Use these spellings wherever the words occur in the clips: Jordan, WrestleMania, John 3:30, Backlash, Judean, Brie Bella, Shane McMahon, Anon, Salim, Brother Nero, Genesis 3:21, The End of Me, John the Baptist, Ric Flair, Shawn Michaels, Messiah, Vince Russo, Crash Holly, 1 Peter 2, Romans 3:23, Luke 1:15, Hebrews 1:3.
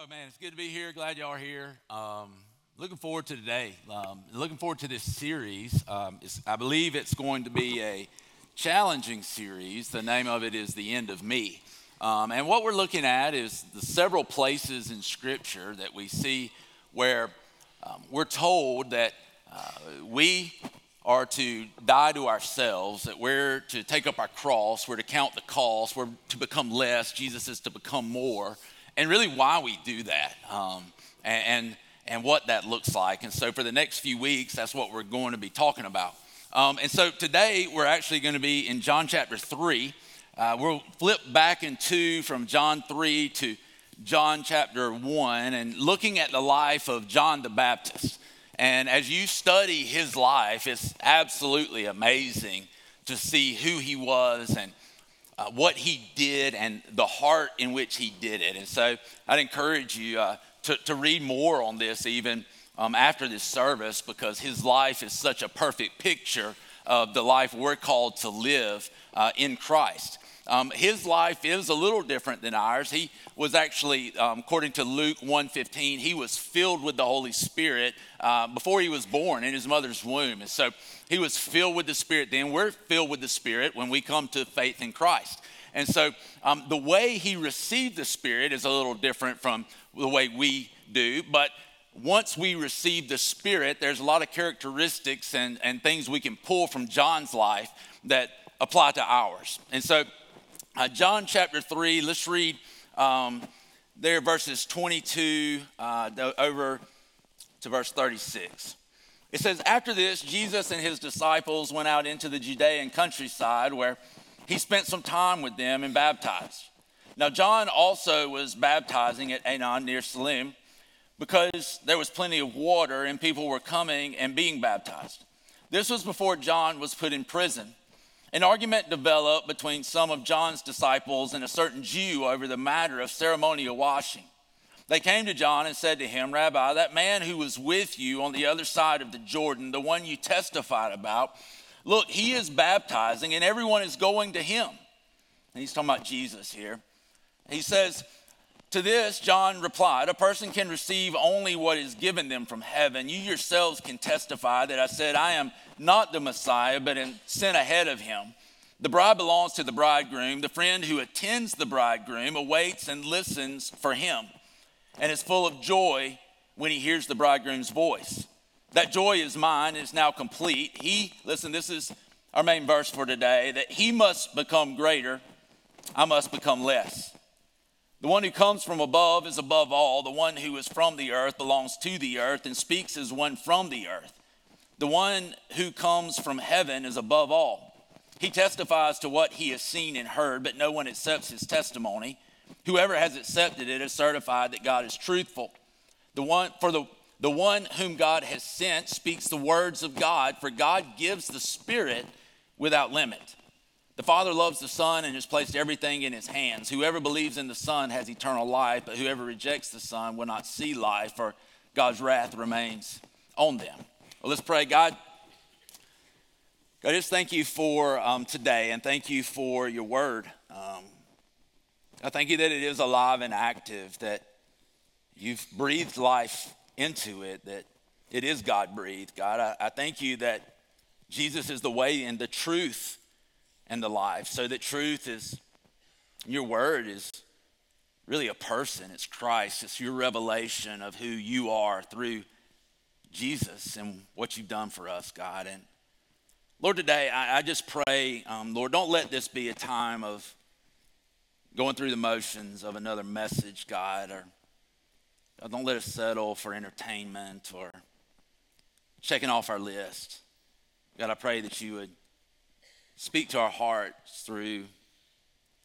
Oh, man, it's good to be here. Glad y'all are here. Looking forward to today. Looking forward to this series. I believe it's going to be a challenging series. The name of it is The End of Me. And what we're looking at is the several places in Scripture that we see where we're told that we are to die to ourselves, that we're to take up our cross, we're to count the cost, we're to become less, Jesus is to become more, and really why we do that and what that looks like. And so for the next few weeks, that's what we're going to be talking about. And so today we're actually going to be in John chapter 3. We'll flip back in 2 from John 3 to John chapter 1 and looking at the life of John the Baptist. And as you study his life, it's absolutely amazing to see who he was and what he did and the heart in which he did it. And so I'd encourage you to read more on this even after this service, because his life is such a perfect picture of the life we're called to live in Christ. His life is a little different than ours. He was actually, according to Luke 1:15, he was filled with the Holy Spirit before he was born in his mother's womb. And so he was filled with the Spirit then. We're filled with the Spirit when we come to faith in Christ. And so the way he received the Spirit is a little different from the way we do. But once we receive the Spirit, there's a lot of characteristics and things we can pull from John's life that apply to ours. And so John chapter 3, let's read there verses 22 over to verse 36. It says, "After this, Jesus and his disciples went out into the Judean countryside where he spent some time with them and baptized. Now John also was baptizing at Anon near Salim, because there was plenty of water and people were coming and being baptized. This was before John was put in prison. An argument developed between some of John's disciples and a certain Jew over the matter of ceremonial washing. They came to John and said to him, 'Rabbi, that man who was with you on the other side of the Jordan, the one you testified about, look, he is baptizing and everyone is going to him.'" And he's talking about Jesus here. He says, "To this, John replied, 'A person can receive only what is given them from heaven. You yourselves can testify that I said, I am not the Messiah, but am sent ahead of him. The bride belongs to the bridegroom. The friend who attends the bridegroom awaits and listens for him and is full of joy when he hears the bridegroom's voice. That joy is mine, is now complete. Listen, this is our main verse for today, that he must become greater, I must become less. The one who comes from above is above all. The one who is from the earth belongs to the earth and speaks as one from the earth. The one who comes from heaven is above all. He testifies to what he has seen and heard, but no one accepts his testimony. Whoever has accepted it is certified that God is truthful. The one whom God has sent speaks the words of God, for God gives the Spirit without limit. The Father loves the Son and has placed everything in his hands. Whoever believes in the Son has eternal life, but whoever rejects the Son will not see life, for God's wrath remains on them." Well, let's pray. God, just thank you for today, and thank you for your word. I thank you that it is alive and active, that you've breathed life into it, that it is God-breathed. God, I thank you that Jesus is the way and the truth and the life. So that truth is, your word is really a person. It's Christ. It's your revelation of who you are through Jesus and what you've done for us, God. And Lord, today I just pray, Lord, don't let this be a time of going through the motions of another message, God, or don't let us settle for entertainment or checking off our list. God, I pray that you would speak to our hearts through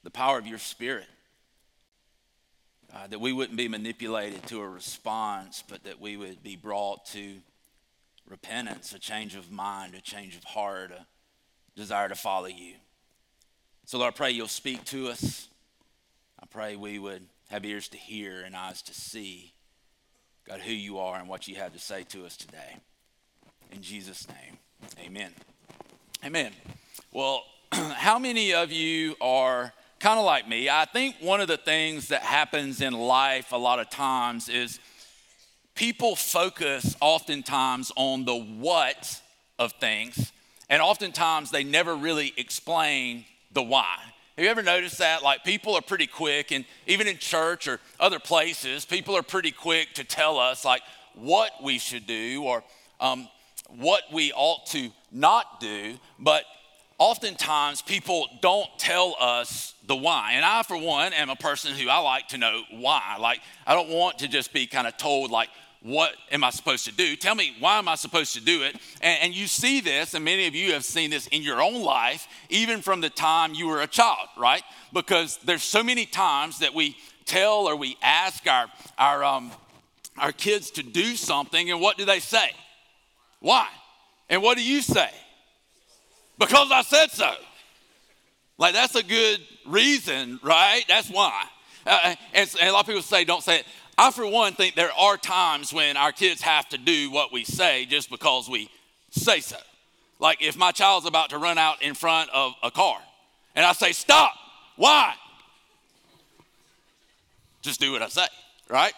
the power of your Spirit, that we wouldn't be manipulated to a response, but that we would be brought to repentance, a change of mind, a change of heart, a desire to follow you. So Lord, I pray you'll speak to us. I pray we would have ears to hear and eyes to see, God, who you are and what you have to say to us today. In Jesus' name, amen. Well, how many of you are kind of like me, I think one of the things that happens in life a lot of times is people focus oftentimes on the what of things, and oftentimes they never really explain the why. Have you ever noticed that? Like, people are pretty quick, and even in church or other places, people are pretty quick to tell us like what we should do or what we ought to not do, but oftentimes people don't tell us the why. And I, for one, am a person who I like to know why. Like, I don't want to just be kind of told like, what am I supposed to do? Tell me, why am I supposed to do it? And you see this, and many of you have seen this in your own life, even from the time you were a child, right? Because there's so many times that we tell or we ask our kids to do something, and what do they say? Why? And what do you say? Because I said so. Like, that's a good reason, right? That's why. And a lot of people say, don't say it. I, for one, think there are times when our kids have to do what we say just because we say so. Like, if my child's about to run out in front of a car and I say, stop, why? Just do what I say, right?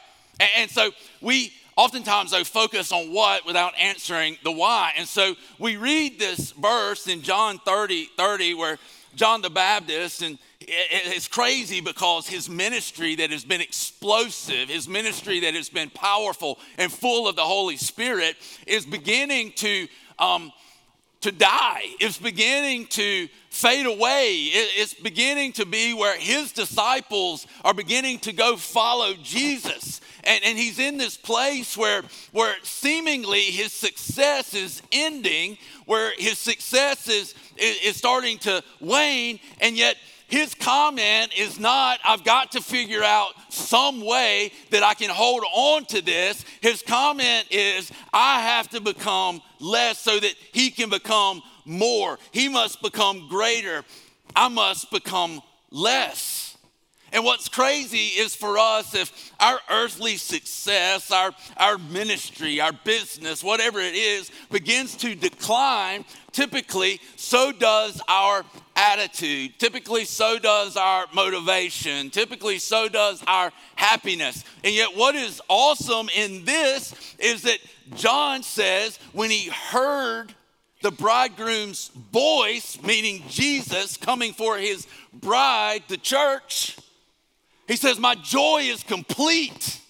And so we oftentimes, though, focus on what without answering the why. And so we read this verse in John 30, where John the Baptist, and it's crazy because his ministry that has been explosive, his ministry that has been powerful and full of the Holy Spirit, is beginning to die. It's beginning to fade away. It's beginning to be where his disciples are beginning to go follow Jesus. And he's in this place where seemingly his success is ending, where his success is starting to wane, and yet his comment is not, I've got to figure out some way that I can hold on to this. His comment is, I have to become less so that he can become more. He must become greater. I must become less. And what's crazy is, for us, if our earthly success, our ministry, our business, whatever it is, begins to decline, typically so does our attitude. Typically so does our motivation. Typically so does our happiness. And yet what is awesome in this is that John says when he heard the bridegroom's voice, meaning Jesus coming for his bride, the church, he says, my joy is complete.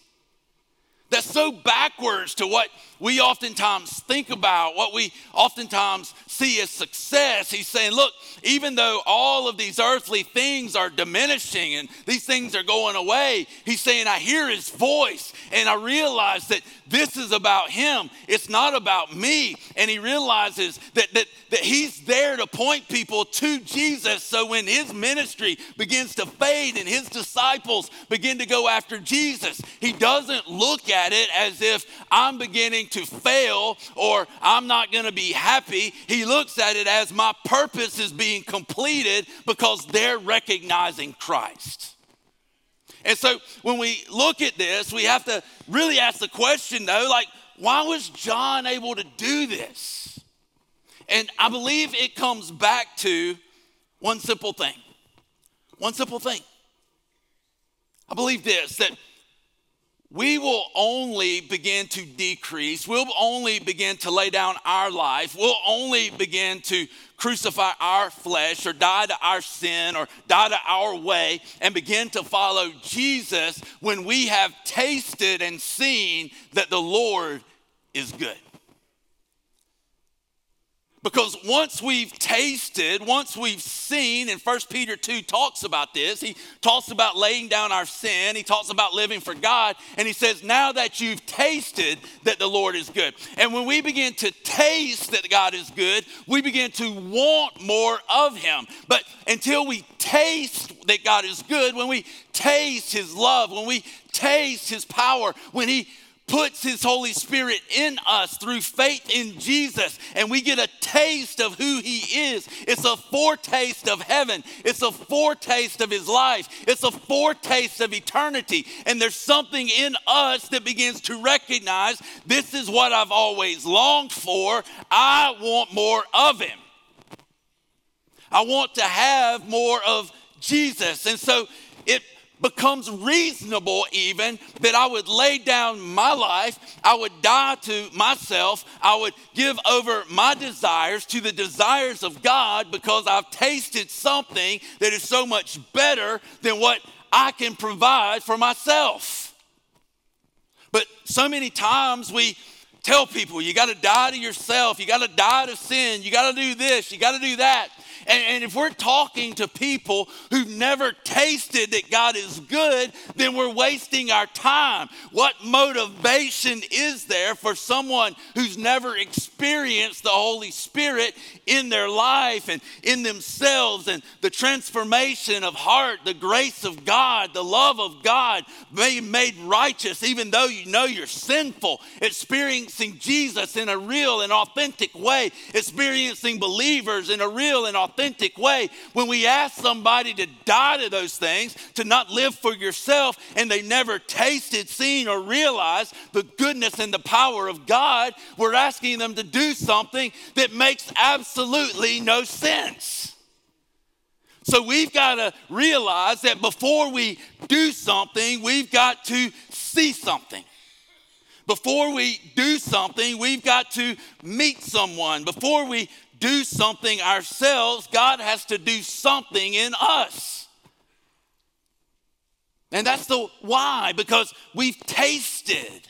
That's so backwards to what we oftentimes think about, what we oftentimes see as success. He's saying, look, even though all of these earthly things are diminishing and these things are going away, he's saying, I hear his voice and I realize that this is about him. It's not about me. And he realizes that he's there to point people to Jesus. So when his ministry begins to fade and his disciples begin to go after Jesus, he doesn't look at it as if I'm beginning to fail or I'm not going to be happy. He looks at it as my purpose is being completed because they're recognizing Christ. And so when we look at this, we have to really ask the question, though, like, why was John able to do this? And I believe it comes back to one simple thing. One simple thing. I believe this, that we will only begin to decrease. We'll only begin to lay down our life. We'll only begin to crucify our flesh or die to our sin or die to our way and begin to follow Jesus when we have tasted and seen that the Lord is good. Because once we've tasted, once we've seen, and 1 Peter 2 talks about this, he talks about laying down our sin, he talks about living for God, and he says, now that you've tasted that the Lord is good. And when we begin to taste that God is good, we begin to want more of him. But until we taste that God is good, when we taste his love, when we taste his power, when he puts his Holy Spirit in us through faith in Jesus, and we get a taste of who he is. It's a foretaste of heaven. It's a foretaste of his life. It's a foretaste of eternity. And there's something in us that begins to recognize, this is what I've always longed for. I want more of him. I want to have more of Jesus. And so it becomes reasonable even that I would lay down my life, I would die to myself, I would give over my desires to the desires of God, because I've tasted something that is so much better than what I can provide for myself. But so many times we tell people, you got to die to yourself, you got to die to sin, you got to do this, you got to do that. And if we're talking to people who've never tasted that God is good, then we're wasting our time. What motivation is there for someone who's never experienced the Holy Spirit in their life and in themselves, and the transformation of heart, the grace of God, the love of God, being made righteous even though you know you're sinful, experiencing Jesus in a real and authentic way, experiencing believers in a real and authentic way. When we ask somebody to die to those things, to not live for yourself, and they never tasted, seen, or realized the goodness and the power of God, we're asking them to do something that makes absolutely no sense. So we've got to realize that before we do something, we've got to see something. Before we do something, we've got to meet someone. Before we do something ourselves, God has to do something in us. And that's the why, because we've tasted.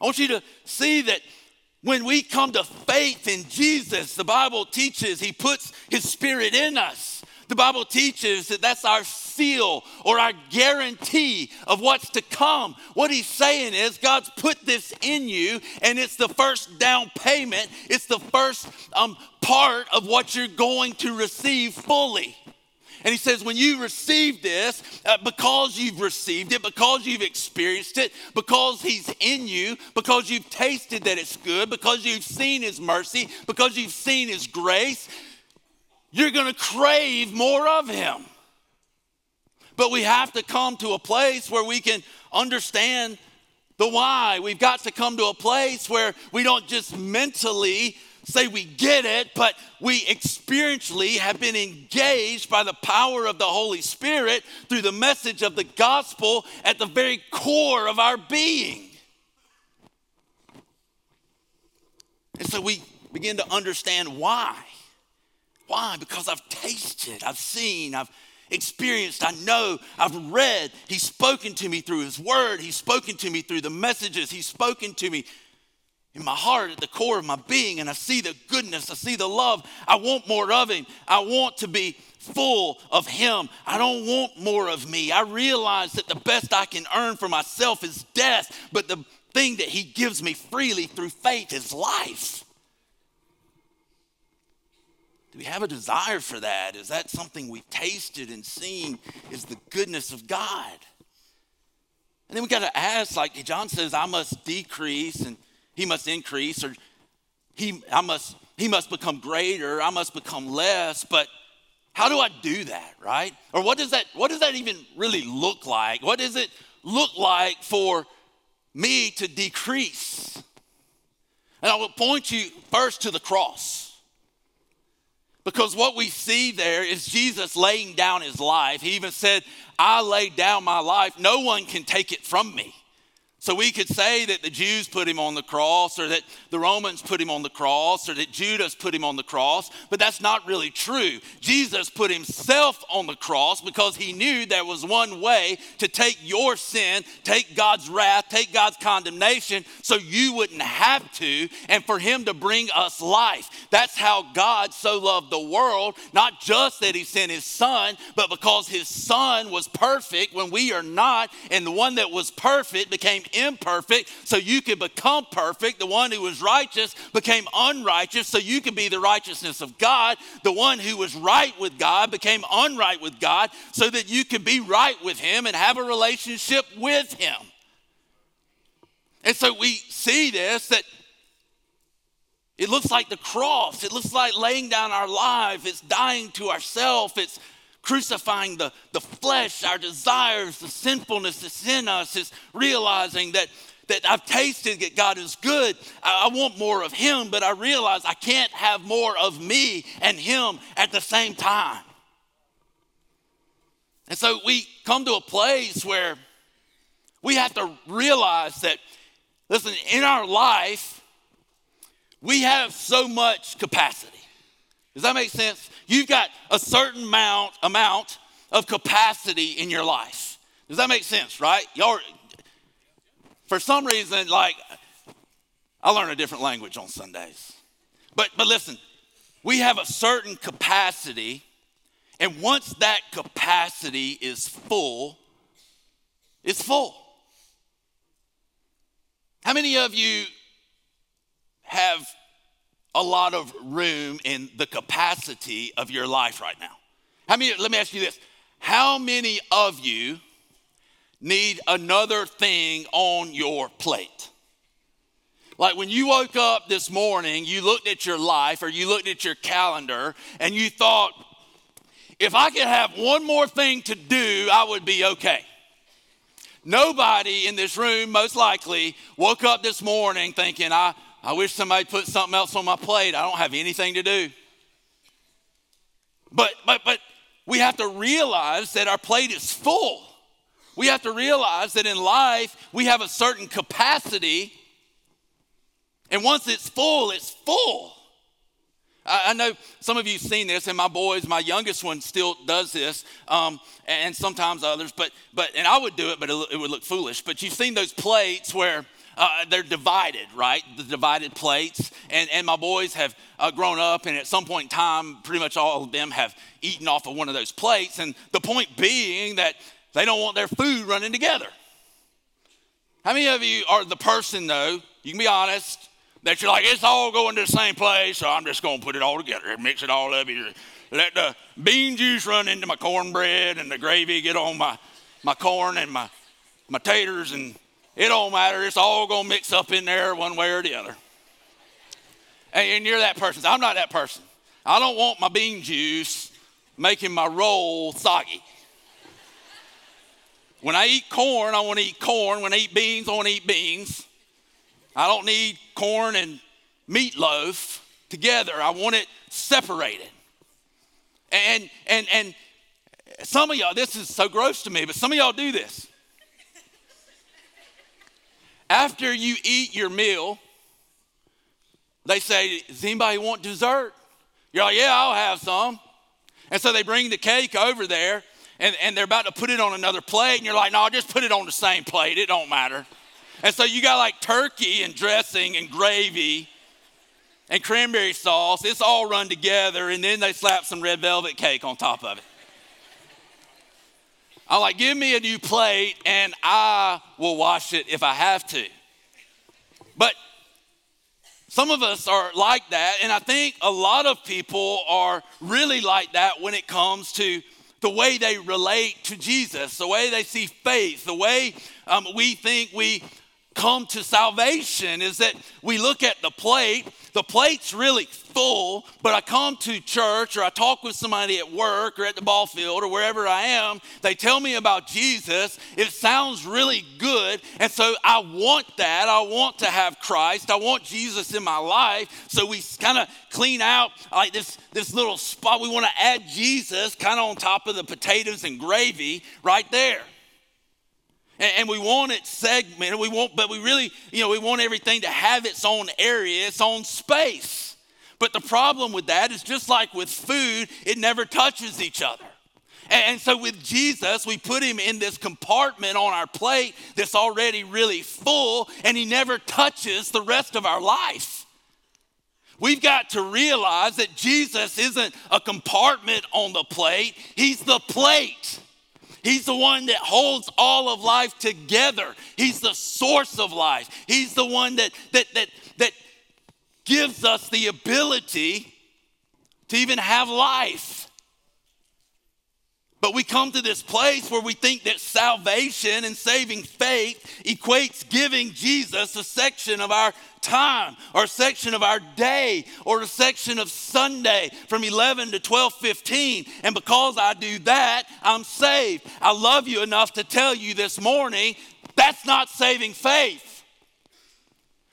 I want you to see that when we come to faith in Jesus, the Bible teaches he puts his Spirit in us. The Bible teaches that that's our seal or our guarantee of what's to come. What he's saying is God's put this in you, and it's the first down payment. It's the first part of what you're going to receive fully. And he says, when you receive this, because you've received it, because you've experienced it, because he's in you, because you've tasted that it's good, because you've seen his mercy, because you've seen his grace, you're going to crave more of him. But we have to come to a place where we can understand the why. We've got to come to a place where we don't just mentally say we get it, but we experientially have been engaged by the power of the Holy Spirit through the message of the gospel at the very core of our being. And so we begin to understand why. Why? Because I've tasted, I've seen, I've experienced, I know, I've read. He's spoken to me through his word. He's spoken to me through the messages. He's spoken to me in my heart, at the core of my being. And I see the goodness. I see the love. I want more of him. I want to be full of him. I don't want more of me. I realize that the best I can earn for myself is death, but the thing that he gives me freely through faith is life. Do we have a desire for that? Is that something we've tasted and seen is the goodness of God? And then we got to ask, like John says, I must decrease and he must increase, or he must become greater, I must become less. But how do I do that, right? Or what does that even really look like? What does it look like for me to decrease? And I will point you first to the cross. Because what we see there is Jesus laying down his life. He even said, I lay down my life. No one can take it from me. So we could say that the Jews put him on the cross, or that the Romans put him on the cross, or that Judas put him on the cross, but that's not really true. Jesus put himself on the cross because he knew there was one way to take your sin, take God's wrath, take God's condemnation, so you wouldn't have to, and for him to bring us life. That's how God so loved the world, not just that he sent his son, but because his son was perfect when we are not, and the one that was perfect became imperfect so you could become perfect. The one who was righteous became unrighteous so you could be the righteousness of God. The one who was right with God became unright with God so that you could be right with him and have a relationship with him. And so we see this, that it looks like the cross. It looks like laying down our life. It's dying to ourselves. It's crucifying the flesh, our desires, the sinfulness that's in us. Is realizing that I've tasted that God is good. I want more of him, but I realize I can't have more of me and him at the same time. And so we come to a place where we have to realize that, listen, in our life, we have so much capacity. Does that make sense? You've got a certain amount of capacity in your life. Does that make sense, right? Y'all, for some reason, like, I learn a different language on Sundays. But listen, we have a certain capacity, and once that capacity is full, it's full. How many of you have a lot of room in the capacity of your life right now? Let me ask you this. How many of you need another thing on your plate? Like when you woke up this morning, you looked at your life or you looked at your calendar and you thought, if I could have one more thing to do, I would be okay. Nobody in this room most likely woke up this morning thinking, I wish somebody put something else on my plate. I don't have anything to do. But we have to realize that our plate is full. We have to realize that in life we have a certain capacity, and once it's full, it's full. I know some of you have seen this, and my youngest one still does this, and sometimes others, and I would do it, but it would look foolish. But you've seen those plates where they're divided, right? The divided plates. And my boys have grown up, and at some point in time, pretty much all of them have eaten off of one of those plates. And the point being that they don't want their food running together. How many of you are the person, though, you can be honest, that you're like, it's all going to the same place, so I'm just going to put it all together, mix it all up. Let the bean juice run into my cornbread and the gravy get on my corn and my taters, and it don't matter. It's all going to mix up in there one way or the other. And you're that person. I'm not that person. I don't want my bean juice making my roll soggy. When I eat corn, I want to eat corn. When I eat beans, I want to eat beans. I don't need corn and meatloaf together. I want it separated. And some of y'all, this is so gross to me, but some of y'all do this. After you eat your meal, they say, does anybody want dessert? You're like, yeah, I'll have some. And so they bring the cake over there, and they're about to put it on another plate, and you're like, no, just put it on the same plate. It don't matter. And so you got like turkey and dressing and gravy and cranberry sauce. It's all run together, and then they slap some red velvet cake on top of it. I'm like, give me a new plate, and I will wash it if I have to. But some of us are like that, and I think a lot of people are really like that when it comes to the way they relate to Jesus, the way they see faith, the way we think we come to salvation is that we look at the plate. The plate's really full, but I come to church or I talk with somebody at work or at the ball field or wherever I am. They tell me about Jesus. It sounds really good, and so I want that. I want to have Christ. I want Jesus in my life, so we kind of clean out like this little spot. We want to add Jesus kind of on top of the potatoes and gravy right there. And we want it segmented, but we really, we want everything to have its own area, its own space. But the problem with that is just like with food, it never touches each other. And so with Jesus, we put him in this compartment on our plate that's already really full, and he never touches the rest of our life. We've got to realize that Jesus isn't a compartment on the plate, he's the plate. He's the one that holds all of life together. He's the source of life. He's the one that gives us the ability to even have life. But we come to this place where we think that salvation and saving faith equates giving Jesus a section of our time or a section of our day or a section of Sunday from 11 to 12:15. And because I do that, I'm saved. I love you enough to tell you this morning, that's not saving faith.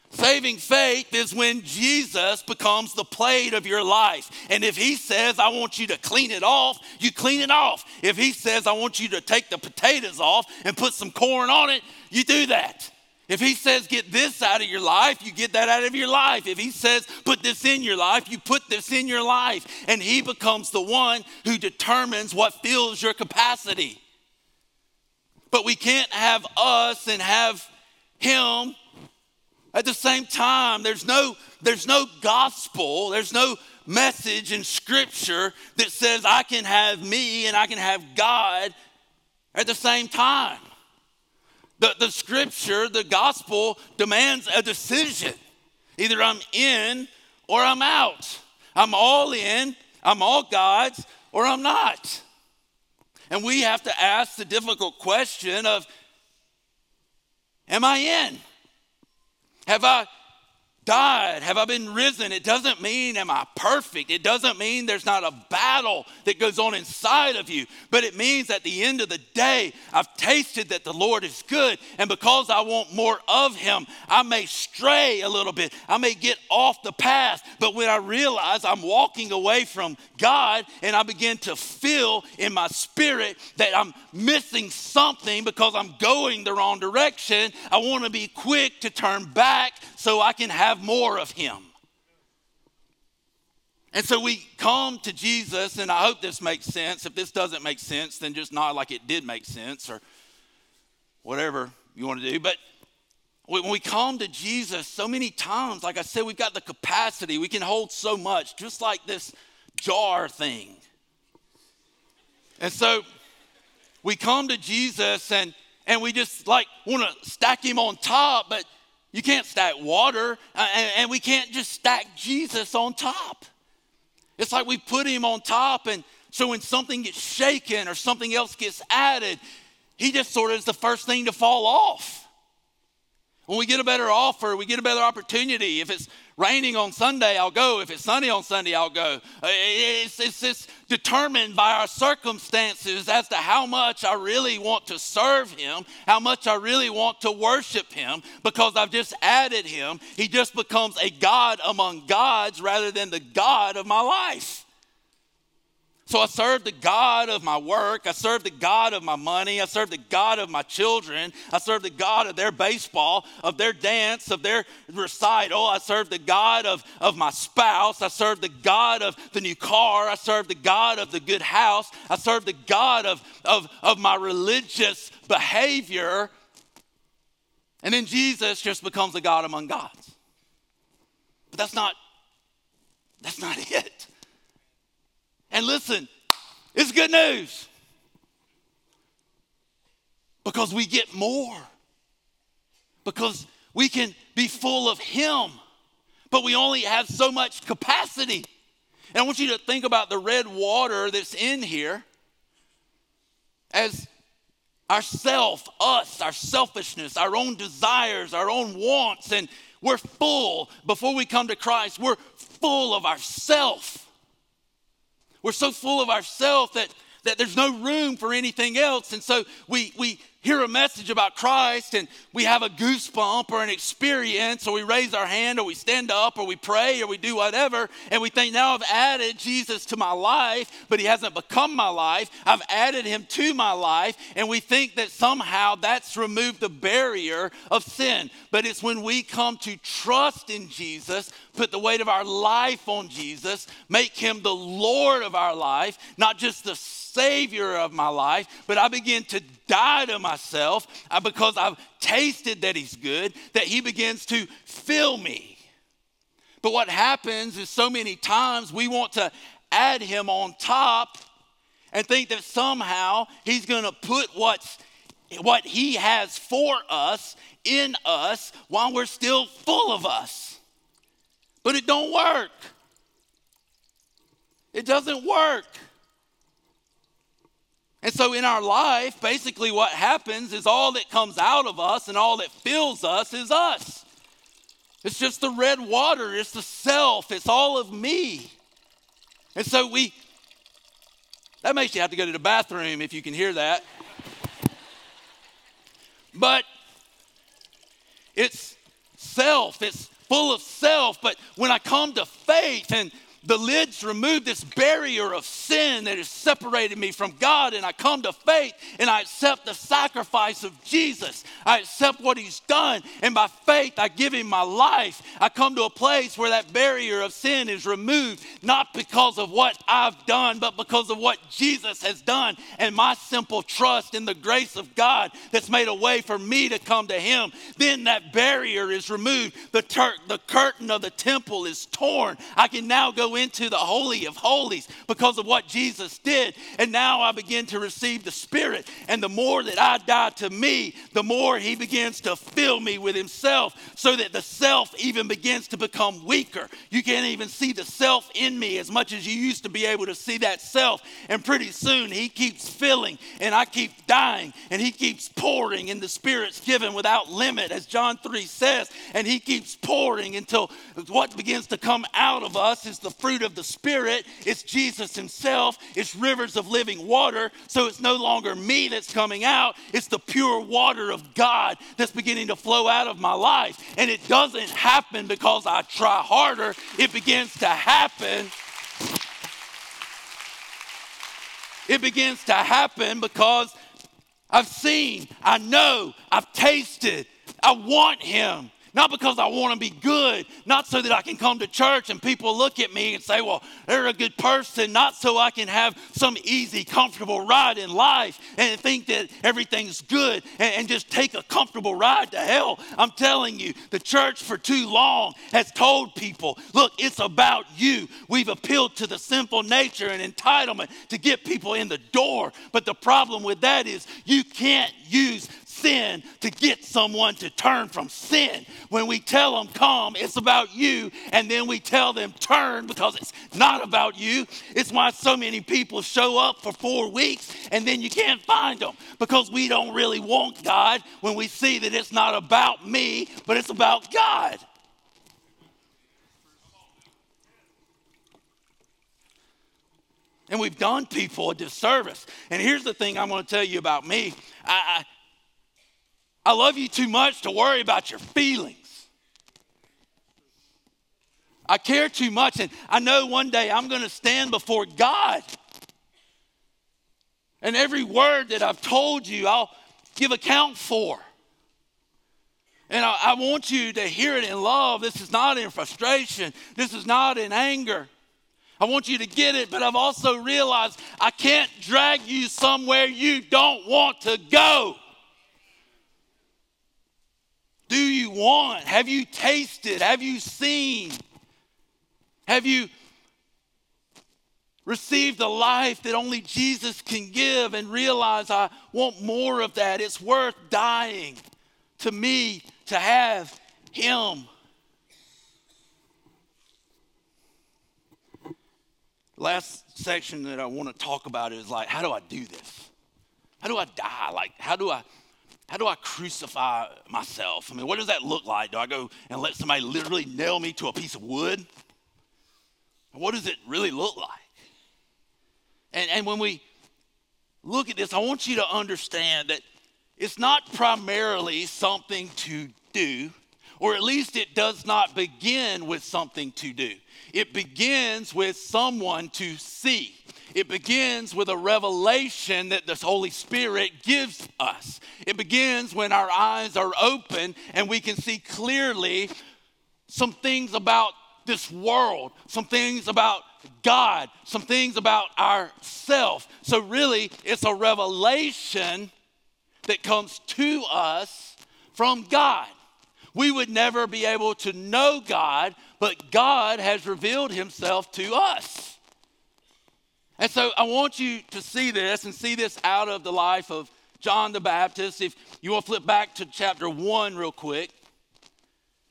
Saving faith is when Jesus becomes the plate of your life. And if he says, I want you to clean it off, you clean it off. If he says, I want you to take the potatoes off and put some corn on it, you do that. If he says, get this out of your life, you get that out of your life. If he says, put this in your life, you put this in your life. And he becomes the one who determines what fills your capacity. But we can't have us and have him at the same time. There's no gospel, there's no message in scripture that says I can have me and I can have God at the same time. The scripture, the gospel demands a decision. Either I'm in or I'm out. I'm all in, I'm all God's, or I'm not. And we have to ask the difficult question of, am I in? Have I died? Have I been risen? It doesn't mean am I perfect. It doesn't mean there's not a battle that goes on inside of you. But it means at the end of the day, I've tasted that the Lord is good. And because I want more of him, I may stray a little bit. I may get off the path. But when I realize I'm walking away from God and I begin to feel in my spirit that I'm missing something because I'm going the wrong direction, I want to be quick to turn back so I can have more of him. And so we come to Jesus, and I hope this makes sense. If this doesn't make sense, then just nod like it did make sense or whatever you want to do. But when we come to Jesus, so many times, like I said, we've got the capacity. We can hold so much, just like this jar thing. And so we come to Jesus, and we just like want to stack him on top, but you can't stack water, and we can't just stack Jesus on top. It's like we put him on top, and so when something gets shaken or something else gets added, he just sort of is the first thing to fall off. When we get a better offer, we get a better opportunity. If it's raining on Sunday, I'll go. If it's sunny on Sunday, I'll go. It's determined by our circumstances as to how much I really want to serve him, how much I really want to worship him, because I've just added him. He just becomes a God among gods rather than the God of my life. So I serve the God of my work. I serve the God of my money. I serve the God of my children. I serve the God of their baseball, of their dance, of their recital. I serve the God of my spouse. I serve the God of the new car. I serve the God of the good house. I serve the God of my religious behavior. And then Jesus just becomes a God among gods. But that's not it. And listen, it's good news because we get more, because we can be full of him, but we only have so much capacity. And I want you to think about the red water that's in here as our selfishness, our own desires, our own wants, and we're full. Before we come to Christ, we're full of ourselves. We're so full of ourselves that there's no room for anything else. And so we hear a message about Christ and we have a goosebump or an experience, or we raise our hand or we stand up or we pray or we do whatever. And we think, now I've added Jesus to my life, but he hasn't become my life. I've added him to my life. And we think that somehow that's removed the barrier of sin. But it's when we come to trust in Jesus, put the weight of our life on Jesus, make him the Lord of our life, not just the Savior of my life, but I begin to die to myself because I've tasted that he's good, that he begins to fill me. But what happens is so many times we want to add him on top and think that somehow he's going to put what he has for us in us while we're still full of us. But it don't work. It doesn't work. And so in our life, basically what happens is all that comes out of us and all that fills us is us. It's just the red water. It's the self. It's all of me. And so that makes you have to go to the bathroom if you can hear that. But it's self. It's full of self. But when I come to faith and the lid's removed, this barrier of sin that has separated me from God, and I come to faith and I accept the sacrifice of Jesus. I accept what he's done, and by faith I give him my life. I come to a place where that barrier of sin is removed, not because of what I've done, but because of what Jesus has done, and my simple trust in the grace of God that's made a way for me to come to him. Then that barrier is removed. The curtain of the temple is torn. I can now go into the Holy of Holies because of what Jesus did. And now I begin to receive the Spirit. And the more that I die to me, the more he begins to fill me with himself, so that the self even begins to become weaker. You can't even see the self in me as much as you used to be able to see that self. And pretty soon he keeps filling and I keep dying, and he keeps pouring, and the Spirit's given without limit, as John 3 says, and he keeps pouring until what begins to come out of us is the fruit of the Spirit. It's Jesus himself. It's rivers of living water. So it's no longer me that's coming out. It's the pure water of God that's beginning to flow out of my life. And it doesn't happen because I try harder. It begins to happen because I've seen, I know, I've tasted, I want him. Not because I want to be good, not so that I can come to church and people look at me and say, well, they're a good person, not so I can have some easy, comfortable ride in life and think that everything's good and just take a comfortable ride to hell. I'm telling you, the church for too long has told people, look, it's about you. We've appealed to the sinful nature and entitlement to get people in the door. But the problem with that is you can't use sin to get someone to turn from sin. When we tell them, come, it's about you, and then we tell them, turn, because it's not about you. It's why so many people show up for 4 weeks and then you can't find them, because we don't really want God when we see that it's not about me, but it's about God. And we've done people a disservice. And here's the thing I'm going to tell you about me. I love you too much to worry about your feelings. I care too much, and I know one day I'm going to stand before God. And every word that I've told you, I'll give account for. And I want you to hear it in love. This is not in frustration. This is not in anger. I want you to get it, but I've also realized I can't drag you somewhere you don't want to go. Do you want? Have you tasted? Have you seen? Have you received the life that only Jesus can give and realize I want more of that? It's worth dying to me to have him. Last section that I want to talk about is like, how do I do this? How do I die? Like, how do I crucify myself? I mean, what does that look like? Do I go and let somebody literally nail me to a piece of wood? What does it really look like? And when we look at this, I want you to understand that it's not primarily something to do, or at least it does not begin with something to do. It begins with someone to see. It begins with a revelation that the Holy Spirit gives us. It begins when our eyes are open and we can see clearly some things about this world, some things about God, some things about ourselves. So really, it's a revelation that comes to us from God. We would never be able to know God, but God has revealed himself to us. And so I want you to see this, and see this out of the life of John the Baptist. If you want to flip back to chapter 1 real quick,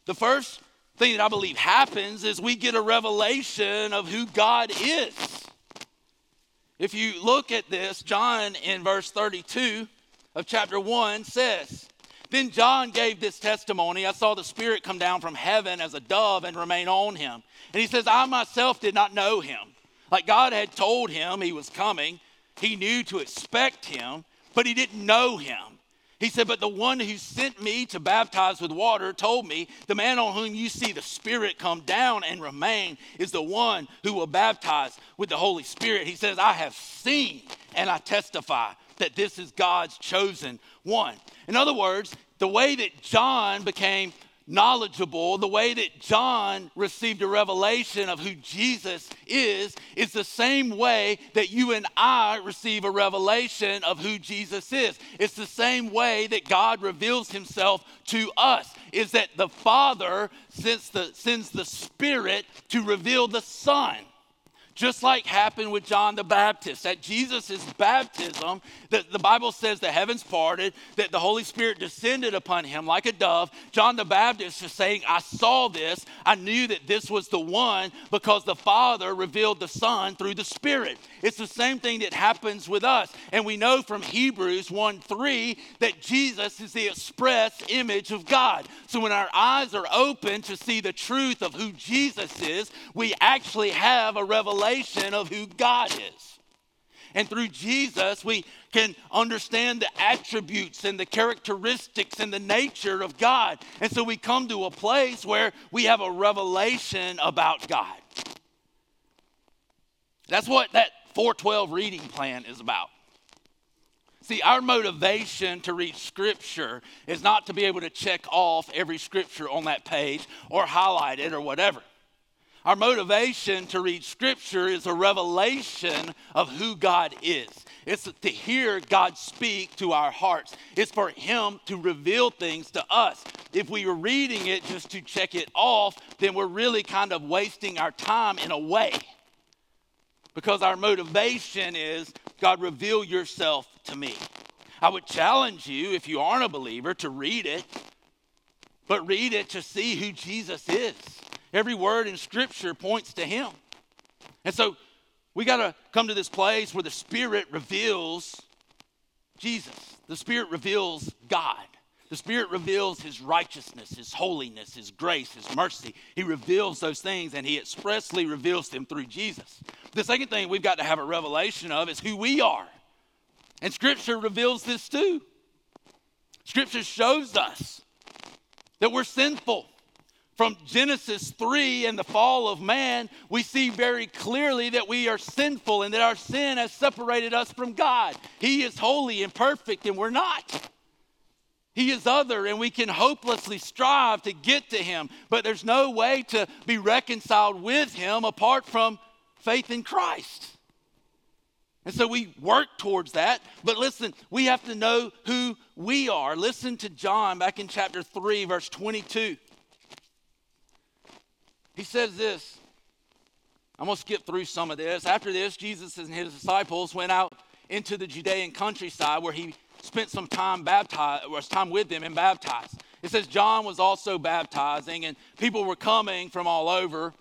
the first thing that I believe happens is we get a revelation of who God is. If you look at this, John in verse 32 of chapter 1 says, "Then John gave this testimony, I saw the Spirit come down from heaven as a dove and remain on him. And he says, I myself did not know him." Like, God had told him he was coming. He knew to expect him, but he didn't know him. He said, but the one who sent me to baptize with water told me, the man on whom you see the Spirit come down and remain is the one who will baptize with the Holy Spirit. He says, I have seen and I testify that this is God's chosen one. In other words, the way that John became knowledgeable, the way that John received a revelation of who Jesus is the same way that you and I receive a revelation of who Jesus is. It's the same way that God reveals himself to us, is that the Father sends the Spirit to reveal the Son. Just like happened with John the Baptist, at Jesus' baptism, the Bible says the heavens parted, that the Holy Spirit descended upon him like a dove. John the Baptist is saying, I saw this, I knew that this was the one because the Father revealed the Son through the Spirit. It's the same thing that happens with us. And we know from Hebrews 1:3 that Jesus is the express image of God. So when our eyes are open to see the truth of who Jesus is, we actually have a revelation of who God is. And through Jesus, we can understand the attributes and the characteristics and the nature of God. And so we come to a place where we have a revelation about God. That's what that 412 reading plan is about. See, our motivation to read Scripture is not to be able to check off every Scripture on that page or highlight it or whatever. Our motivation to read Scripture is a revelation of who God is. It's to hear God speak to our hearts. It's for him to reveal things to us. If we were reading it just to check it off, then we're really kind of wasting our time in a way. Because our motivation is, God, reveal yourself to me. I would challenge you, if you aren't a believer, to read it. But read it to see who Jesus is. Every word in Scripture points to him. And so we got to come to this place where the Spirit reveals Jesus. The Spirit reveals God. The Spirit reveals his righteousness, his holiness, his grace, his mercy. He reveals those things, and he expressly reveals them through Jesus. The second thing we've got to have a revelation of is who we are. And Scripture reveals this too. Scripture shows us that we're sinful. From Genesis 3 and the fall of man, we see very clearly that we are sinful and that our sin has separated us from God. He is holy and perfect and we're not. He is other and we can hopelessly strive to get to him, but there's no way to be reconciled with him apart from faith in Christ. And so we work towards that, but listen, we have to know who we are. Listen to John back in chapter 3, verse 22. He says this. I'm going to skip through some of this. After this, Jesus and his disciples went out into the Judean countryside where he spent some time with them and baptized. It says John was also baptizing and people were coming from all over.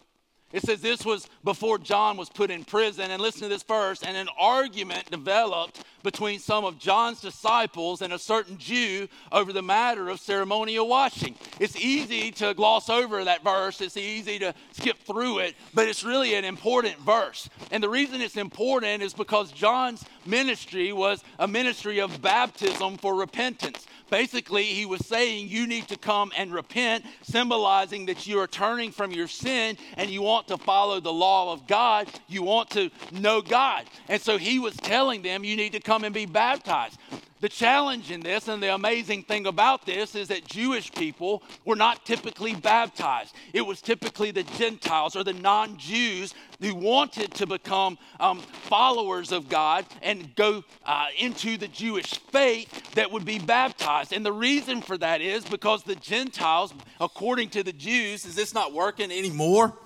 It says this was before John was put in prison. And listen to this verse. And an argument developed between some of John's disciples and a certain Jew over the matter of ceremonial washing. It's easy to gloss over that verse. It's easy to skip through it. But it's really an important verse. And the reason it's important is because John's ministry was a ministry of baptism for repentance. Basically, he was saying you need to come and repent, symbolizing that you are turning from your sin and you want to follow the law of God. You want to know God. And so he was telling them you need to come and be baptized. The challenge in this and the amazing thing about this is that Jewish people were not typically baptized. It was typically the Gentiles or the non-Jews who wanted to become followers of God and go into the Jewish faith that would be baptized. And the reason for that is because the Gentiles, according to the Jews, is this not working anymore?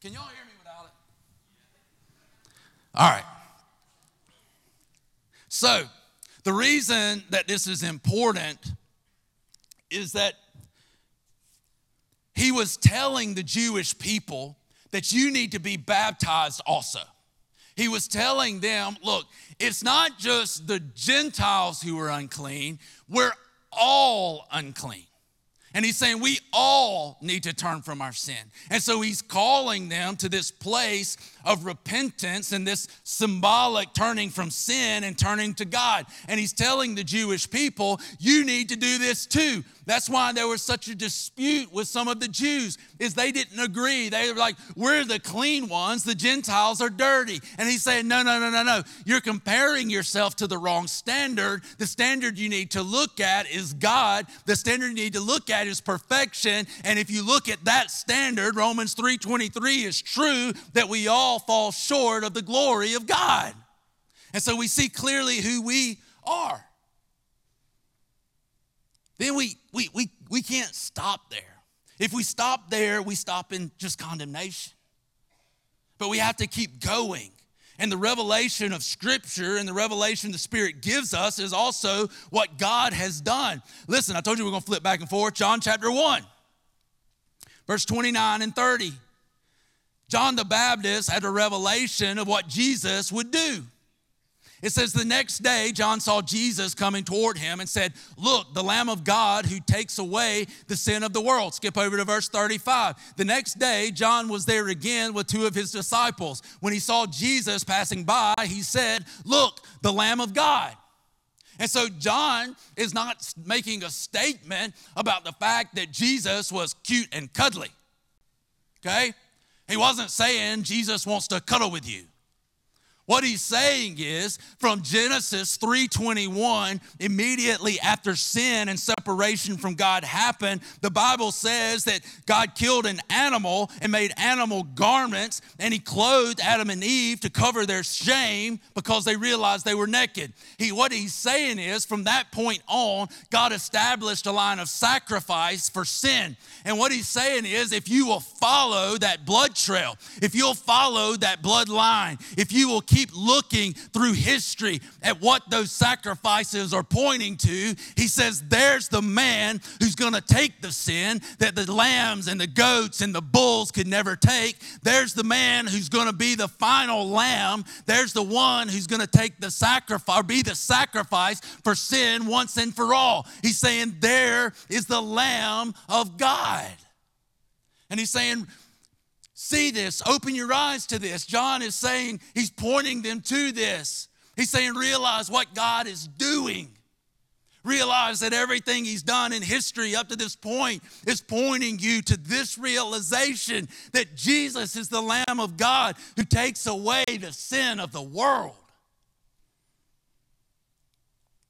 Can y'all hear me without it? All right. So, the reason that this is important is that he was telling the Jewish people that you need to be baptized also. He was telling them, look, it's not just the Gentiles who are unclean, we're all unclean. And he's saying we all need to turn from our sin. And so he's calling them to this place of repentance and this symbolic turning from sin and turning to God. And he's telling the Jewish people, you need to do this too. That's why there was such a dispute with some of the Jews, is they didn't agree. They were like, we're the clean ones, the Gentiles are dirty. And he's saying, no. You're comparing yourself to the wrong standard. The standard you need to look at is God. The standard you need to look at is perfection. And if you look at that standard, Romans 3:23 is true, that we all fall short of the glory of God. And so we see clearly who we are. Then we can't stop there. If we stop there, we stop in just condemnation. But we have to keep going. And the revelation of Scripture and the revelation the Spirit gives us is also what God has done. Listen, I told you we're going to flip back and forth. John chapter 1, verse 29 and 30. John the Baptist had a revelation of what Jesus would do. It says, the next day, John saw Jesus coming toward him and said, look, the Lamb of God who takes away the sin of the world. Skip over to verse 35. The next day, John was there again with two of his disciples. When he saw Jesus passing by, he said, look, the Lamb of God. And so John is not making a statement about the fact that Jesus was cute and cuddly, okay? He wasn't saying Jesus wants to cuddle with you. What he's saying is, from Genesis 3:21, immediately after sin and separation from God happened, the Bible says that God killed an animal and made animal garments, and he clothed Adam and Eve to cover their shame because they realized they were naked. What he's saying is, from that point on, God established a line of sacrifice for sin. And what he's saying is, if you will follow that blood trail, if you'll follow that bloodline, if you will keep looking through history at what those sacrifices are pointing to, he says there's the man who's going to take the sin that the lambs and the goats and the bulls could never take. There's the man who's going to be the final lamb. There's the one who's going to take the sacrifice, or be the sacrifice for sin once and for all. He's saying there is the Lamb of God. And he's saying, see this, open your eyes to this. John is saying, he's pointing them to this. He's saying, realize what God is doing. Realize that everything he's done in history up to this point is pointing you to this realization that Jesus is the Lamb of God who takes away the sin of the world.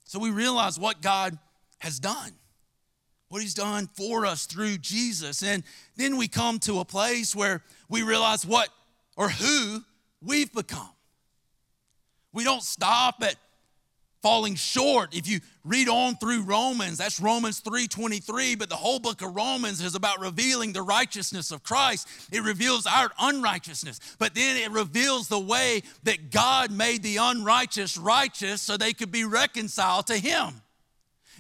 So we realize what God has done, what he's done for us through Jesus. And then we come to a place where we realize what or who we've become. We don't stop at falling short. If you read on through Romans, that's Romans 3:23, but the whole book of Romans is about revealing the righteousness of Christ. It reveals our unrighteousness, but then it reveals the way that God made the unrighteous righteous so they could be reconciled to him.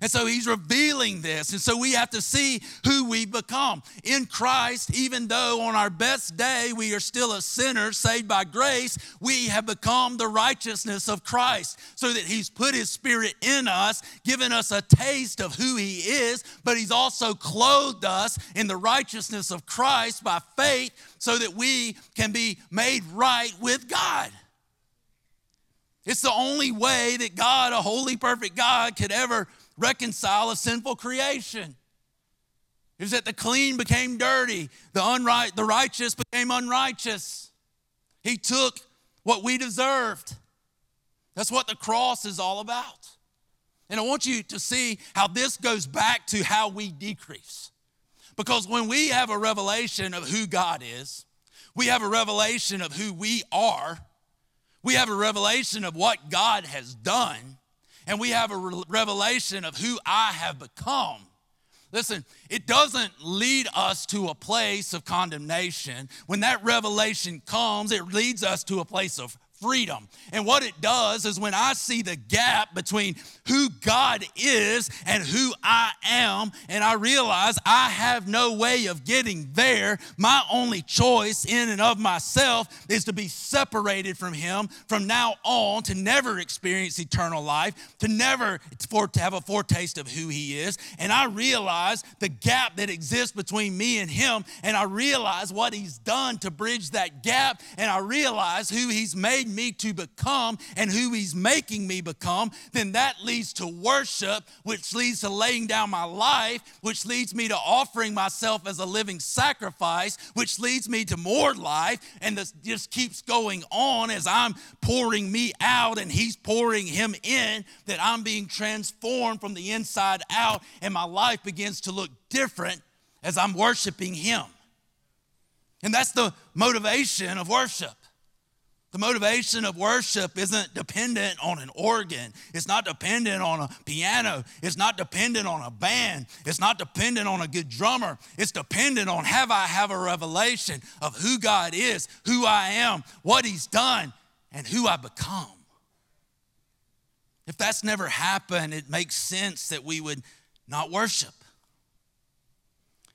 And so he's revealing this. And so we have to see who we become. In Christ, even though on our best day we are still a sinner saved by grace, we have become the righteousness of Christ, so that he's put his Spirit in us, given us a taste of who he is, but he's also clothed us in the righteousness of Christ by faith so that we can be made right with God. It's the only way that God, a holy, perfect God, could ever reconcile a sinful creation. It was that the clean became dirty, the righteous became unrighteous. He took what we deserved. That's what the cross is all about. And I want you to see how this goes back to how we decrease. Because when we have a revelation of who God is, we have a revelation of who we are, we have a revelation of what God has done, and we have a revelation of who I have become. Listen, it doesn't lead us to a place of condemnation. When that revelation comes, it leads us to a place of freedom. And what it does is when I see the gap between who God is and who I am, and I realize I have no way of getting there, my only choice in and of myself is to be separated from him from now on, to never experience eternal life, to never to have a foretaste of who he is. And I realize the gap that exists between me and him, and I realize what he's done to bridge that gap, and I realize who he's made me to become and who he's making me become. Then that leads to worship, which leads to laying down my life, which leads me to offering myself as a living sacrifice, which leads me to more life. And this just keeps going on as I'm pouring me out and he's pouring him in, that I'm being transformed from the inside out, and my life begins to look different as I'm worshiping him. And that's the motivation of worship. The motivation of worship isn't dependent on an organ. It's not dependent on a piano. It's not dependent on a band. It's not dependent on a good drummer. It's dependent on have a revelation of who God is, who I am, what he's done, and who I become. If that's never happened, it makes sense that we would not worship.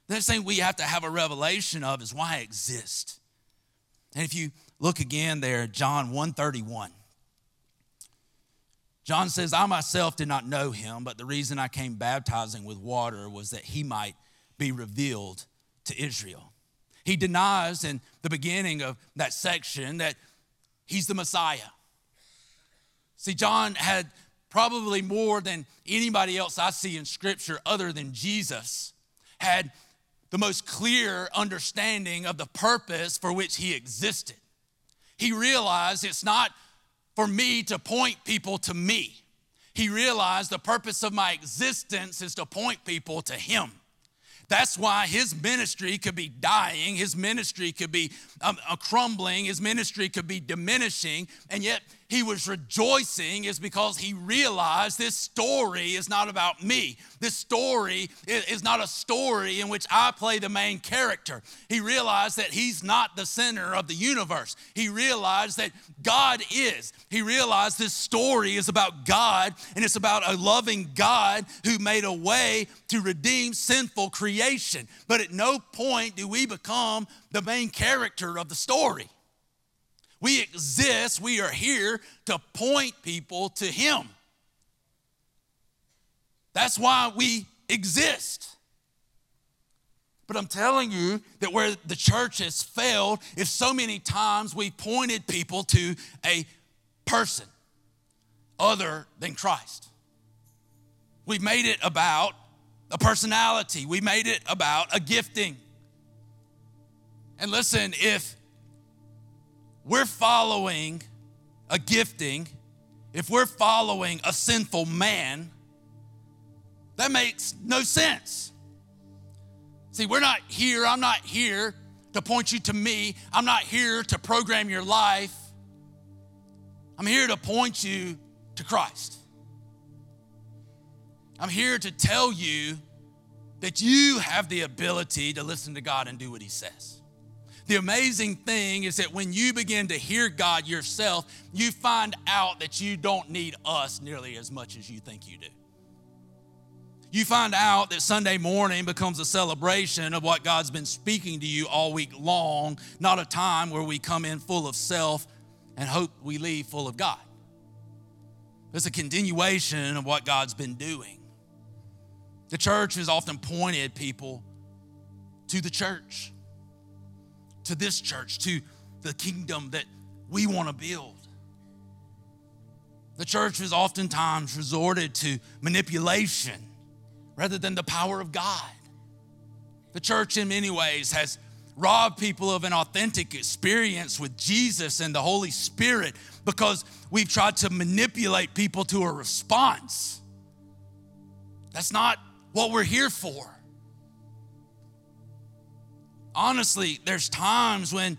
The next thing we have to have a revelation of is why I exist. And if you look again there, John 1:31. John says, I myself did not know him, but the reason I came baptizing with water was that he might be revealed to Israel. He denies in the beginning of that section that he's the Messiah. See, John had probably more than anybody else I see in Scripture other than Jesus had the most clear understanding of the purpose for which he existed. He realized it's not for me to point people to me. He realized the purpose of my existence is to point people to him. That's why his ministry could be dying, his ministry could be crumbling, his ministry could be diminishing, and yet he was rejoicing is because he realized this story is not about me. This story is not a story in which I play the main character. He realized that he's not the center of the universe. He realized that God is. He realized this story is about God, and it's about a loving God who made a way to redeem sinful creation. But at no point do we become the main character of the story. We exist, we are here to point people to him. That's why we exist. But I'm telling you that where the church has failed is so many times we pointed people to a person other than Christ. We made it about a personality. We made it about a gifting. And listen, if we're following a gifting, if we're following a sinful man, that makes no sense. See, we're not here, I'm not here to point you to me. I'm not here to program your life. I'm here to point you to Christ. I'm here to tell you that you have the ability to listen to God and do what he says. The amazing thing is that when you begin to hear God yourself, you find out that you don't need us nearly as much as you think you do. You find out that Sunday morning becomes a celebration of what God's been speaking to you all week long, not a time where we come in full of self and hope we leave full of God. It's a continuation of what God's been doing. The church has often pointed people to the church, to this church, to the kingdom that we want to build. The church is oftentimes resorted to manipulation rather than the power of God. The church in many ways has robbed people of an authentic experience with Jesus and the Holy Spirit because we've tried to manipulate people to a response. That's not what we're here for. Honestly, there's times when,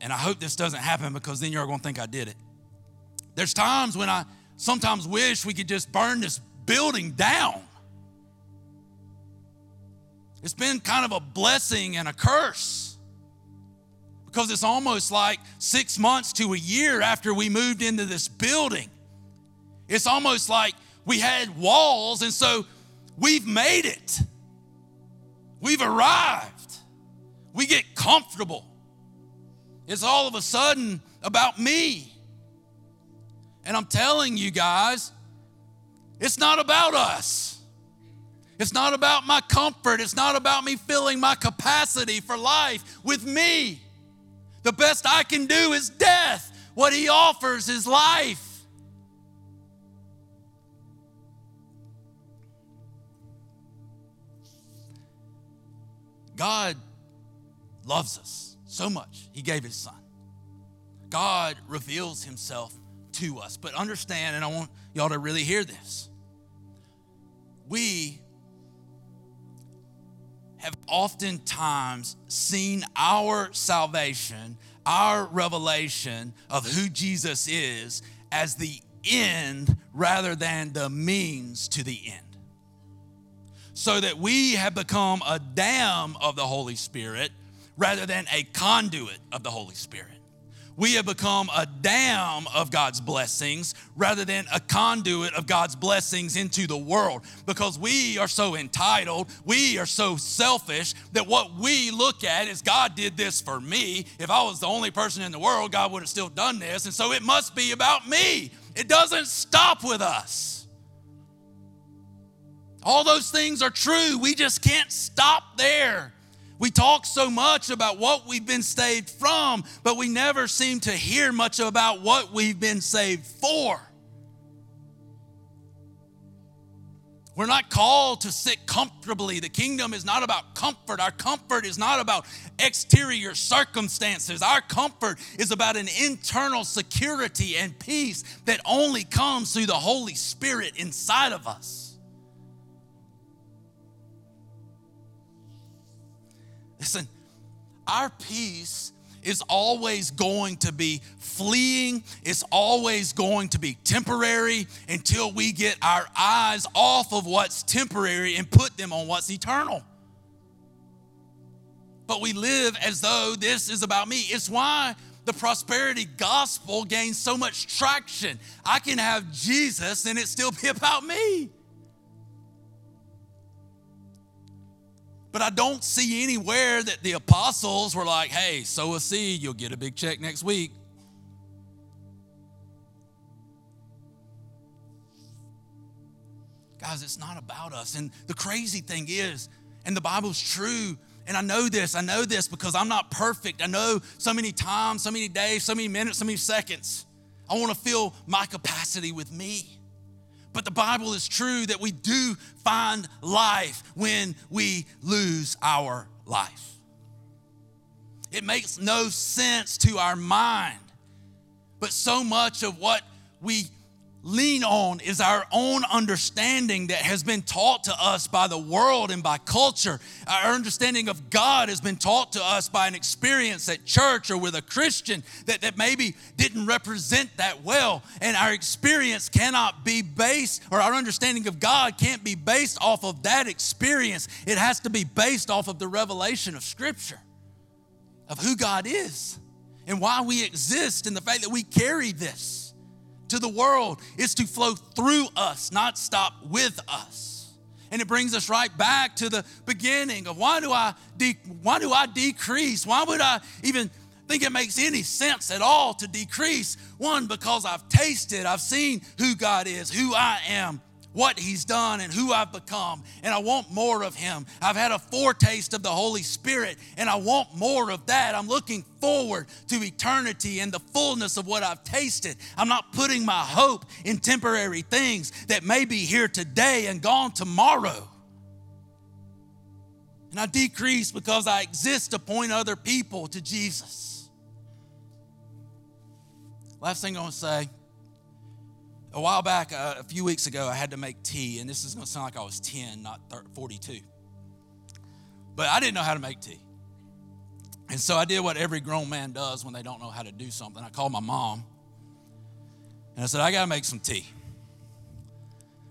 and I hope this doesn't happen because then you're going to think I did it. There's times when I sometimes wish we could just burn this building down. It's been kind of a blessing and a curse because it's almost like 6 months to a year after we moved into this building. It's almost like we had walls, and so we've made it. We've arrived. We get comfortable. It's all of a sudden about me. And I'm telling you guys, it's not about us. It's not about my comfort. It's not about me filling my capacity for life with me. The best I can do is death. What he offers is life. God loves us so much. He gave his son. God reveals himself to us. But understand, and I want y'all to really hear this, we have oftentimes seen our salvation, our revelation of who Jesus is, as the end rather than the means to the end. So that we have become a dam of the Holy Spirit rather than a conduit of the Holy Spirit. We have become a dam of God's blessings rather than a conduit of God's blessings into the world, because we are so entitled, we are so selfish that what we look at is God did this for me. If I was the only person in the world, God would have still done this, and so it must be about me. It doesn't stop with us. All those things are true. We just can't stop there. We talk so much about what we've been saved from, but we never seem to hear much about what we've been saved for. We're not called to sit comfortably. The kingdom is not about comfort. Our comfort is not about exterior circumstances. Our comfort is about an internal security and peace that only comes through the Holy Spirit inside of us. Listen, our peace is always going to be fleeting. It's always going to be temporary until we get our eyes off of what's temporary and put them on what's eternal. But we live as though this is about me. It's why the prosperity gospel gains so much traction. I can have Jesus and it still be about me. But I don't see anywhere that the apostles were like, hey, sow a seed, you'll get a big check next week. Guys, it's not about us. And the crazy thing is, and the Bible's true, and I know this because I'm not perfect. I know so many times, so many days, so many minutes, so many seconds, I want to fill my capacity with me. But the Bible is true that we do find life when we lose our life. It makes no sense to our mind, but so much of what we lean on is our own understanding that has been taught to us by the world and by culture. Our understanding of God has been taught to us by an experience at church or with a Christian that maybe didn't represent that well. And our experience cannot be based, or our understanding of God can't be based off of that experience. It has to be based off of the revelation of Scripture, of who God is and why we exist, and the fact that we carry this to the world is to flow through us, not stop with us. And it brings us right back to the beginning of why do I decrease? Why would I even think it makes any sense at all to decrease? One, because I've tasted, I've seen who God is, who I am, what he's done, and who I've become, and I want more of him. I've had a foretaste of the Holy Spirit, and I want more of that. I'm looking forward to eternity and the fullness of what I've tasted. I'm not putting my hope in temporary things that may be here today and gone tomorrow. And I decrease because I exist to point other people to Jesus. Last thing I want to say, a while back, a few weeks ago, I had to make tea, and this is going to sound like I was 10, not 42. But I didn't know how to make tea. And so I did what every grown man does when they don't know how to do something. I called my mom, and I said, I got to make some tea.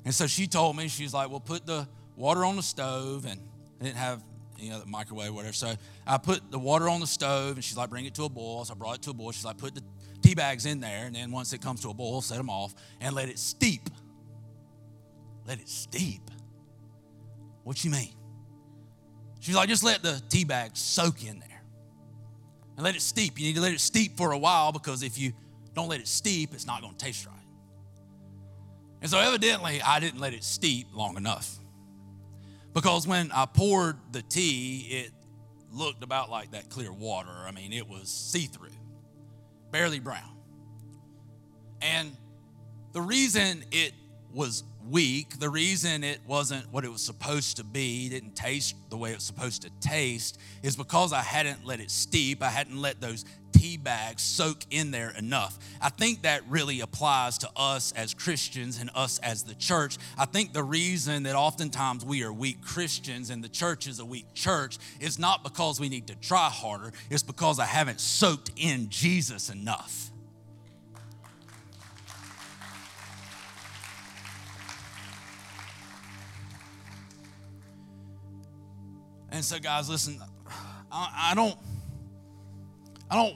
And so she told me, she's like, well, put the water on the stove, and I didn't have the microwave, whatever. So I put the water on the stove, and she's like, bring it to a boil. So I brought it to a boil. She's like, put the tea bags in there, and then once it comes to a boil, set them off and let it steep. Let it steep. What you mean? She's like, just let the tea bag soak in there and let it steep. You need to let it steep for a while, because if you don't let it steep, it's not going to taste right. And so evidently, I didn't let it steep long enough, because when I poured the tea, it looked about like that clear water. I mean, it was see-through, barely brown. And the reason it was weak, the reason it wasn't what it was supposed to be, didn't taste the way it was supposed to taste, is because I hadn't let it steep. I hadn't let those tea bags soak in there enough. I think that really applies to us as Christians and us as the church. I think the reason that oftentimes we are weak Christians and the church is a weak church is not because we need to try harder. It's because I haven't soaked in Jesus enough. And so, guys, listen, I don't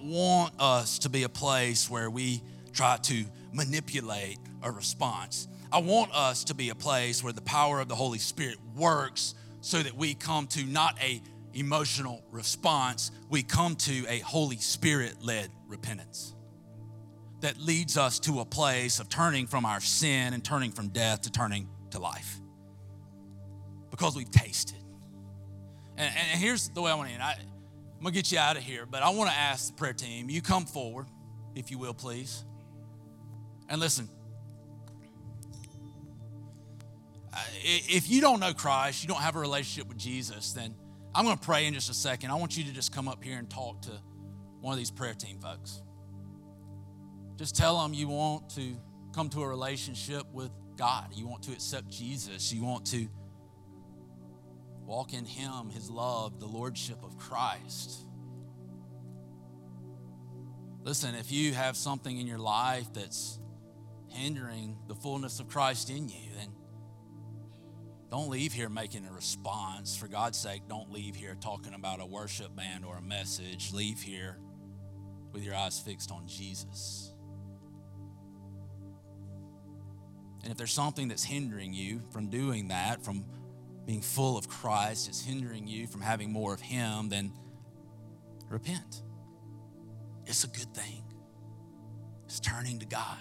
want us to be a place where we try to manipulate a response. I want us to be a place where the power of the Holy Spirit works, so that we come to not an emotional response, we come to a Holy Spirit-led repentance that leads us to a place of turning from our sin and turning from death to turning to life, because we've tasted. And here's the way I want to end. I'm going to get you out of here, but I want to ask the prayer team, you come forward, if you will, please. And listen, if you don't know Christ, you don't have a relationship with Jesus, then I'm going to pray in just a second. I want you to just come up here and talk to one of these prayer team folks. Just tell them you want to come to a relationship with God. You want to accept Jesus. You want to walk in Him, His love, the Lordship of Christ. Listen, if you have something in your life that's hindering the fullness of Christ in you, then don't leave here making a response. For God's sake, don't leave here talking about a worship band or a message. Leave here with your eyes fixed on Jesus. And if there's something that's hindering you from doing that, from being full of Christ, is hindering you from having more of Him, then repent. It's a good thing. It's turning to God.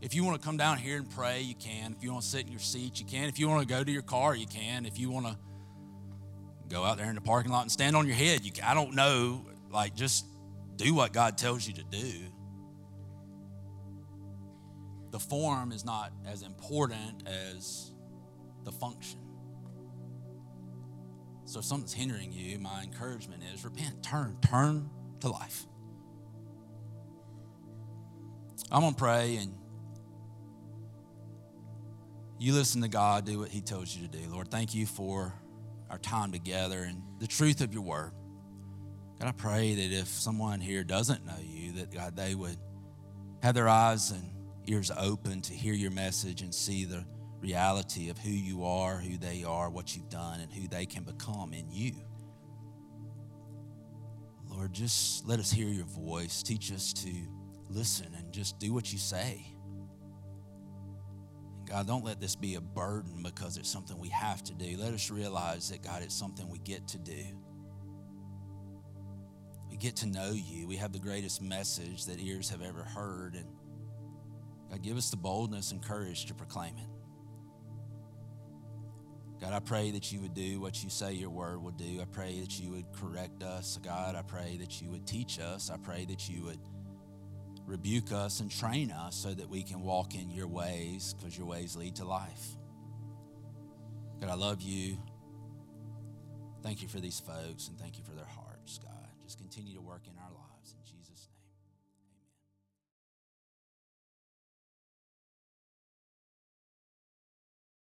If you want to come down here and pray, you can. If you want to sit in your seat, you can. If you want to go to your car, you can. If you want to go out there in the parking lot and stand on your head, you can. I don't know. Like, just do what God tells you to do. The form is not as important as the function. So if something's hindering you, my encouragement is repent, turn to life. I'm going to pray, and you listen to God, do what He tells you to do. Lord, thank You for our time together and the truth of Your word. God, I pray that if someone here doesn't know You, that God, they would have their eyes and ears open to hear Your message and see the reality of who You are, who they are, what You've done, and who they can become in You. Lord, just let us hear Your voice. Teach us to listen and just do what You say. And God, don't let this be a burden because it's something we have to do. Let us realize that, God, it's something we get to do. We get to know You. We have the greatest message that ears have ever heard. And God, give us the boldness and courage to proclaim it. God, I pray that You would do what You say Your word will do. I pray that You would correct us. God, I pray that You would teach us. I pray that You would rebuke us and train us so that we can walk in Your ways, because Your ways lead to life. God, I love You. Thank You for these folks, and thank You for their hearts, God. Just continue to work in our lives.